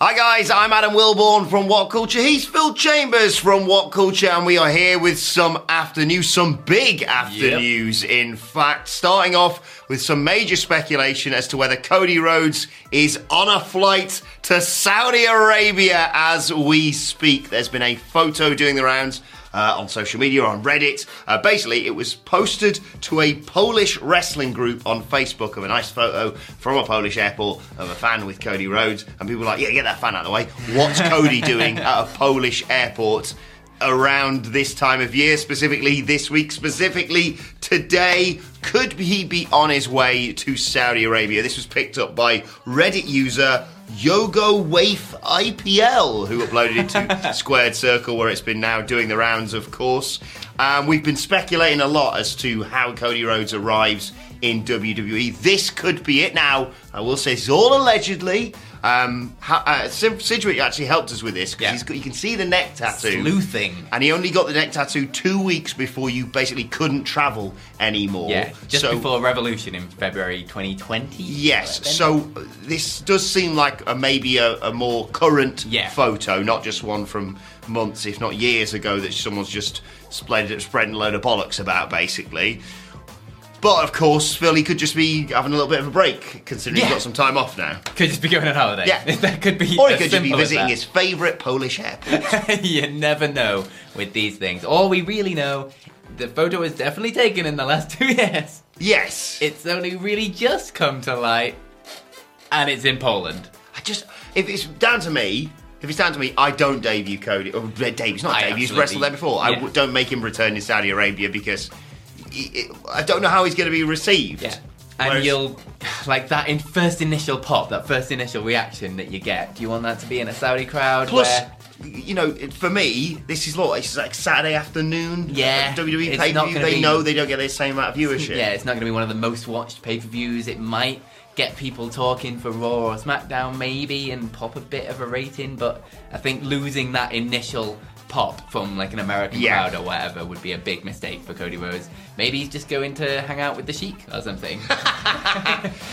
Hi guys, I'm Adam Wilborn from What Culture. He's Phil Chambers from What Culture, and we are here with some after news, some big after news, in fact. Starting off with some major speculation as to whether Cody Rhodes is on a flight to Saudi Arabia as we speak. There's been a photo doing the rounds on social media, on Reddit. Basically, it was posted to a Polish wrestling group on Facebook of a nice photo from a Polish airport of a fan with Cody Rhodes. And people were like, yeah, get that fan out of the way. What's Cody doing at a Polish airport around this time of year, specifically this week, specifically today? Could he be on his way to Saudi Arabia? This was picked up by Reddit user Yogo Waif IPL, who uploaded it to Squared Circle, where it's been now doing the rounds, of course. We've been speculating a lot as to how Cody Rhodes arrives in WWE. This could be it. Now, I will say it's all allegedly. Sidgwick actually helped us with this, because you can see the neck tattoo. Sleuthing. And he only got the neck tattoo 2 weeks before you basically couldn't travel anymore. Yeah, just before Revolution in February 2020. Yes, so this does seem like maybe a more current photo, not just one from months, if not years ago, that someone's just spreading a load of bollocks about, basically. But, of course, Phil, he could just be having a little bit of a break, considering he's got some time off now. Could just be going on holiday. Yeah. That could be. Or he could just be visiting his favourite Polish airport. You never know with these things. All we really know, the photo was definitely taken in the last 2 years. Yes. It's only really just come to light, and it's in Poland. If it's down to me, I don't debut Cody. Oh, Dave, it's not Dave. He's wrestled there before. Yeah. I don't make him return in Saudi Arabia, because I don't know how he's going to be received. Yeah. And you'll, like that in first initial pop, that first initial reaction that you get, do you want that to be in a Saudi crowd? Plus, you know, for me, this is it's like Saturday afternoon. Yeah. WWE pay-per-view, they know they don't get the same amount of viewership. Yeah, it's not going to be one of the most watched pay-per-views. It might get people talking for Raw or SmackDown maybe and pop a bit of a rating, but I think losing that initial pop from like an American crowd or whatever would be a big mistake for Cody Rhodes. Maybe he's just going to hang out with the Sheik or something.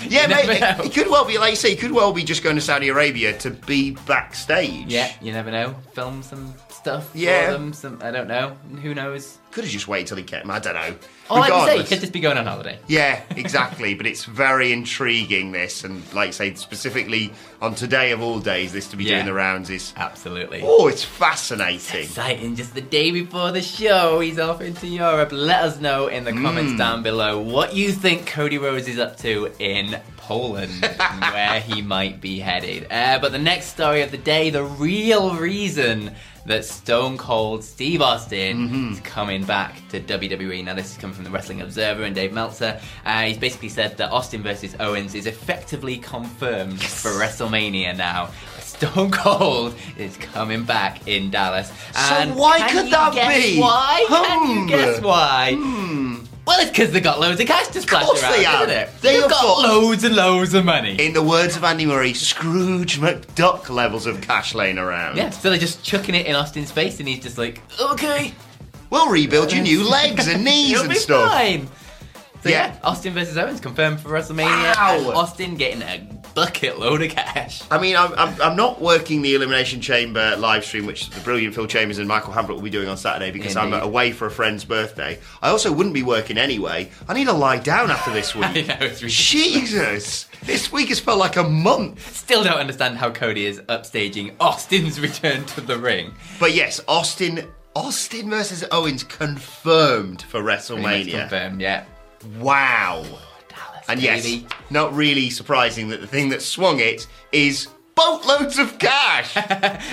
Yeah, mate, it could well be, like you say, he could well be just going to Saudi Arabia to be backstage. Yeah, you never know. Film some stuff for them, I don't know. Who knows? Could have just waited till he came, I don't know. Or like you say, he could just be going on holiday. Yeah, exactly. But it's very intriguing, this, and like you say, specifically on today of all days, this to be doing the rounds is... Absolutely. Oh, it's fascinating. It's exciting. Just the day before the show, he's off into Europe. Let us know in the comments down below what you think Cody Rhodes is up to in Poland and where he might be headed. But the next story of the day, the real reason that Stone Cold Steve Austin is coming back to WWE. Now, this has come from the Wrestling Observer and Dave Meltzer. He's basically said that Austin versus Owens is effectively confirmed for WrestleMania now. Stone Cold is coming back in Dallas. And so why could that be? Why? Can you guess why? Well, it's because they got loads of cash to splash around, isn't it? They've got loads and loads of money. In the words of Andy Murray, Scrooge McDuck levels of cash laying around. Yeah, so they're just chucking it in Austin's face, and he's just like, okay, we'll rebuild your new legs and knees and stuff. Fine. So yeah, Austin versus Owens confirmed for WrestleMania. Wow. And Austin getting a bucket load of cash. I mean, I'm not working the Elimination Chamber live stream, which the brilliant Phil Chambers and Michael Hambrick will be doing on Saturday, because I'm away for a friend's birthday. I also wouldn't be working anyway. I need to lie down after this week. I know, it's ridiculous. Jesus, this week has felt like a month. Still don't understand how Cody is upstaging Austin's return to the ring. But yes, Austin Austin versus Owens confirmed for WrestleMania. Confirmed, yeah. Wow. Oh, Dallas, and baby. Yes, not really surprising that the thing that swung it is boatloads of cash.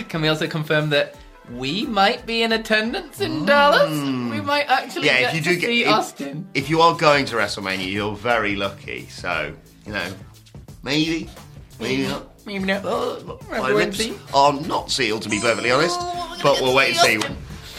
Can we also confirm that we might be in attendance in Dallas? We might actually get to see Austin. If you are going to WrestleMania, you're very lucky. So, you know, maybe not. Maybe not. My lips are not sealed, to be perfectly honest. But we'll wait and see.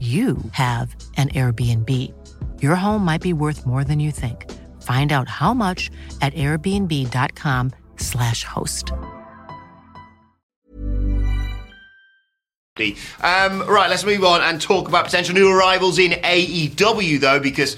you have an Airbnb. Your home might be worth more than you think. Find out how much at airbnb.com/host. Right, let's move on and talk about potential new arrivals in AEW, though, because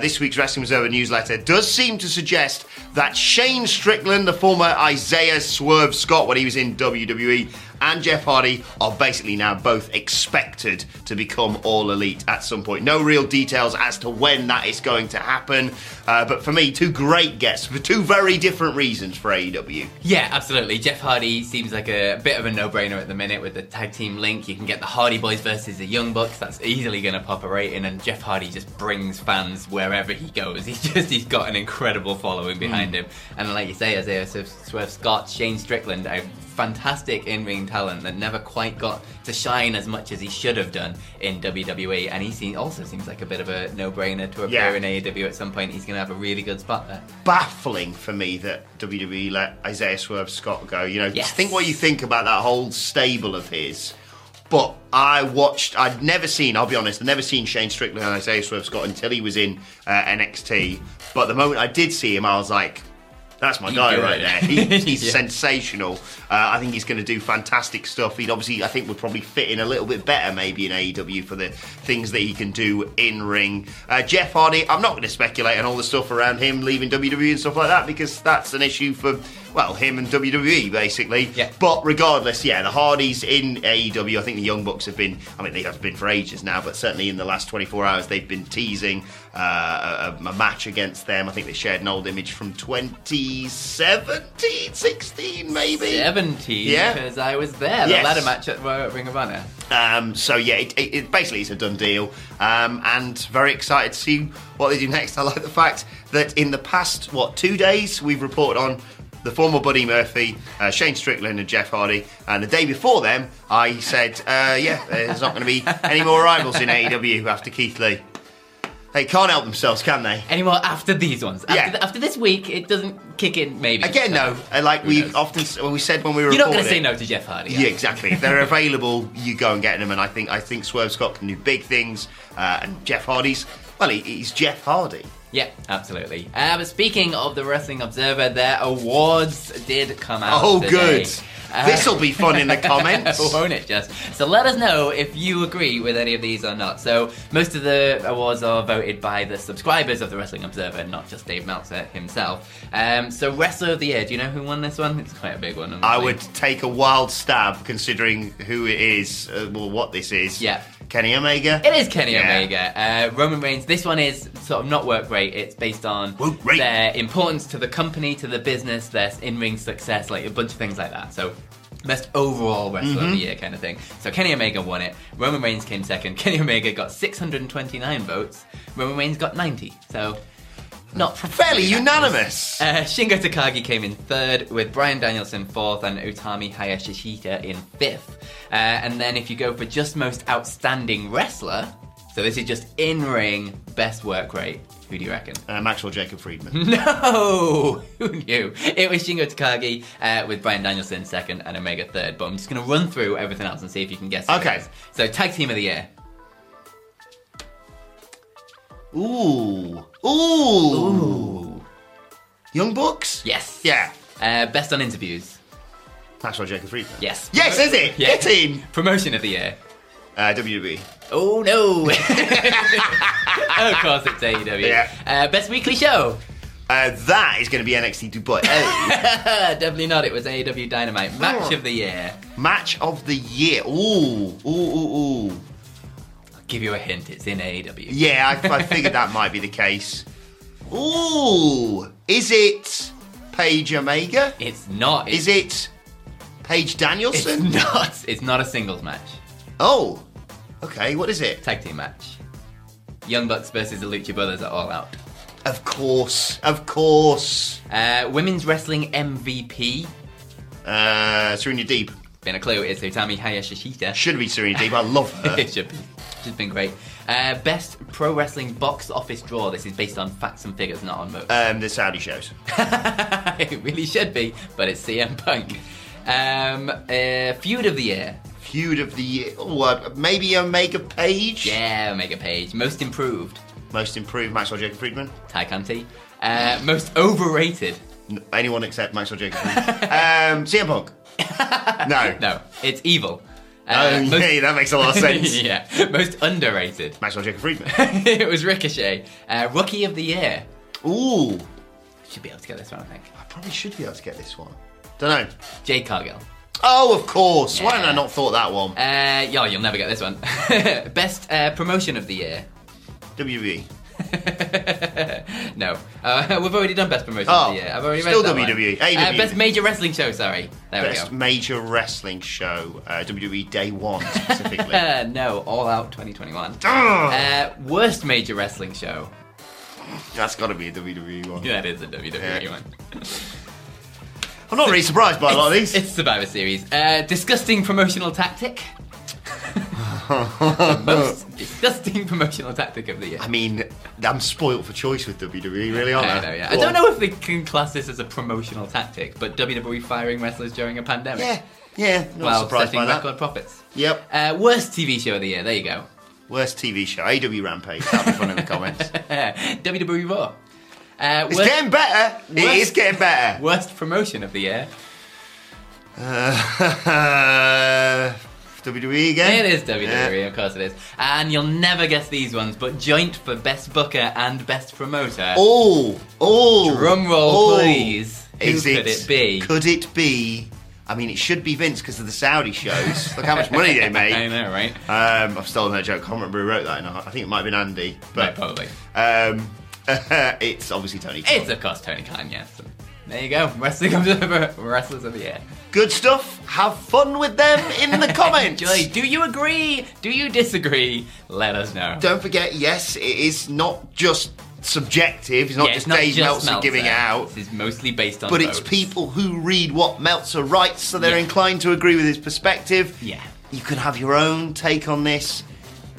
this week's Wrestling Observer newsletter does seem to suggest that Shane Strickland, the former Isaiah Swerve Scott when he was in WWE, and Jeff Hardy are basically now both expected to become All Elite at some point. No real details as to when that is going to happen, but for me, two great guests for two very different reasons for AEW. Yeah, absolutely. Jeff Hardy seems like a bit of a no-brainer at the minute with the tag team link. You can get the Hardy Boys versus the Young Bucks. That's easily going to pop a rating, and Jeff Hardy just brings fans wherever he goes. He's got an incredible following behind him. And like you say, Isaiah Swerve Scott, Shane Strickland, a fantastic in-ring talent that never quite got to shine as much as he should have done in WWE, and he also seems like a bit of a no-brainer to appear in AEW at some point. He's going to have a really good spot there. Baffling for me that WWE let Isaiah Swerve Scott go. You know, think what you think about that whole stable of his. But I'd never seen Shane Strickland and Isaiah Swerve Scott until he was in NXT. But the moment I did see him, I was like, that's my guy right there. He's sensational. I think he's going to do fantastic stuff. He'd obviously, I think, would probably fit in a little bit better maybe in AEW for the things that he can do in ring. Jeff Hardy, I'm not going to speculate on all the stuff around him leaving WWE and stuff like that because that's an issue for, well, him and WWE basically. Yeah. But regardless, the Hardys in AEW, I think the Young Bucks have been, I mean, they have been for ages now, but certainly in the last 24 hours they've been teasing a match against them. I think they shared an old image from 2016 maybe? 17, because I was there, the ladder match at Royal Ring of Honor. It basically it's a done deal, and very excited to see what they do next. I like the fact that in the past, 2 days, we've reported on the former Buddy Murphy, Shane Strickland and Jeff Hardy, and the day before them, I said, there's not going to be any more arrivals in AEW after Keith Lee. They can't help themselves, can they? Anymore after these ones. After this week, it doesn't kick in, maybe. Again, no. Like we often said when we were reporting. You're not going to say no to Jeff Hardy. Yeah, exactly. If they're available, you go and get them. And I think Swerve Scott can do big things. And Jeff Hardy's, he's Jeff Hardy. Yeah, absolutely. But speaking of the Wrestling Observer, their awards did come out today. Oh, good. This will be fun in the comments. Won't it just? So let us know if you agree with any of these or not. So most of the awards are voted by the subscribers of the Wrestling Observer, not just Dave Meltzer himself. So Wrestler of the Year, do you know who won this one? It's quite a big one. I would take a wild stab considering who it is, well, what this is. Yeah. Kenny Omega. It is Kenny Omega. Roman Reigns. This one is sort of not work rate. It's based on their importance to the company, to the business, their in-ring success, like a bunch of things like that. So best overall wrestler of the year kind of thing. So Kenny Omega won it. Roman Reigns came second. Kenny Omega got 629 votes. Roman Reigns got 90. So not fairly unanimous. Shingo Takagi came in third, with Bryan Danielson fourth and Utami Hayashishita in fifth. And then if you go for just most outstanding wrestler, so this is just in-ring best work rate, who do you reckon? Maxwell Jacob Friedman. No! Who knew? It was Shingo Takagi with Bryan Danielson second and Omega third. But I'm just going to run through everything else and see if you can guess who it is. So Tag Team of the Year. Ooh. Young Bucks? Yes. Yeah. Best on interviews. Maxwell Jacob Friedman. Yes. Yes, is it? Yeah. Get him. Promotion of the Year. WWE. Oh, no. Of course it's AEW. Yeah. Best weekly show. That is going to be NXT Dubai. Definitely not. It was AEW Dynamite. Match of the Year. Match of the Year. Ooh. Give you a hint, it's in AEW. Yeah, I figured that might be the case. Ooh! Is it Paige Omega? It's not. Is it Paige Danielson? It's not. It's not a singles match. Oh. Okay, what is it? Tag team match. Young Bucks versus the Lucha Brothers at All Out. Of course. Of course. Women's Wrestling MVP. Serena Deeb. Been a clue. It's Utami Hayashishita. Should be Serena Deeb. I love her. It should be. She's been great. Best pro wrestling box office draw. This is based on facts and figures, not on votes. The Saudi shows. It really should be, but it's CM Punk. Feud of the Year. Feud of the Year. Maybe Omega Page? Yeah, Omega Page. Most Improved. Most Improved, Maxwell Jacob Friedman. Ty Conti. Most Overrated. Anyone except Maxwell Jacob Friedman. CM Punk. No, it's Evil. That makes a lot of sense. Yeah, most underrated. Maxwell Jacob Friedman. It was Ricochet. Rookie of the Year. Ooh. Should be able to get this one, I think. I probably should be able to get this one. Don't know. Jade Cargill. Oh, of course. Yeah. Why hadn't I not thought that one? You'll never get this one. Best promotion of the year. WWE. No. We've already done best promotion of the year. I've already still WWE. AEW. Best major wrestling show, sorry. There we go. Best major wrestling show. WWE Day 1, specifically. No, All Out 2021. Worst major wrestling show. That's got to be a WWE one. Yeah, it is a WWE one. I'm not really surprised by a lot of these. It's Survivor Series. Disgusting promotional tactic. The most disgusting promotional tactic of the year. I mean, I'm spoilt for choice with WWE, really, aren't I? Yeah. I don't know if they can class this as a promotional tactic, but WWE firing wrestlers during a pandemic. Yeah. Not surprised by that. While setting record profits. Yep. Worst TV show of the year. There you go. Worst TV show. AEW Rampage. That'll be fun in the comments. WWE Raw. It's getting better. It is getting better. Worst promotion of the year. WWE again? It is WWE, Of course it is. And you'll never guess these ones, but joint for Best Booker and Best Promoter. Oh! Drum roll, please. Who could it be? Could it be? I mean, it should be Vince because of the Saudi shows. Look how much money they made. I know, right? I've stolen that joke. I can't remember who wrote that. I think it might have been Andy. But, probably. It's obviously Tony Khan. It's, of course, Tony Khan, yeah. So, there you go. Wrestling Observer, Wrestlers of the Year. Good stuff. Have fun with them in the comments. Enjoy. Do you agree? Do you disagree? Let us know. Don't forget, yes, it is not just subjective. It's not just Dave Meltzer giving out. This is mostly based on votes. It's people who read what Meltzer writes, so they're inclined to agree with his perspective. Yeah. You can have your own take on this.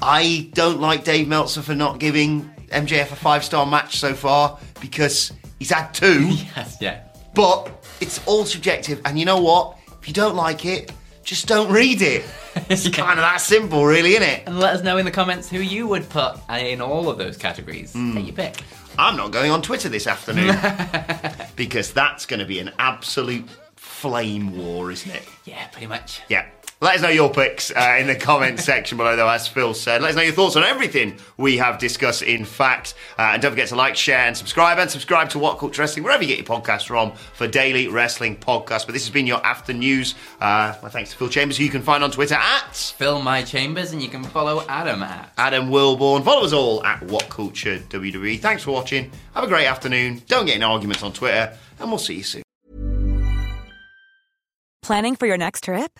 I don't like Dave Meltzer for not giving MJF a 5-star match so far, because he's had 2. Yes, yeah. But it's all subjective, and you know what? If you don't like it, just don't read it. It's kind of that simple, really, isn't it? And let us know in the comments who you would put in all of those categories. Take your pick. I'm not going on Twitter this afternoon because that's going to be an absolute flame war, isn't it? Yeah, pretty much. Yeah. Let us know your picks in the comments section below, though, as Phil said. Let us know your thoughts on everything we have discussed, in fact. And don't forget to like, share, and subscribe to What Culture Wrestling, wherever you get your podcasts from, for daily wrestling podcasts. But this has been your After News. My thanks to Phil Chambers, who you can find on Twitter at PhilMyChambers, and you can follow Adam at Adam Wilborn. Follow us all at What Culture WWE. Thanks for watching. Have a great afternoon. Don't get in arguments on Twitter, and we'll see you soon. Planning for your next trip?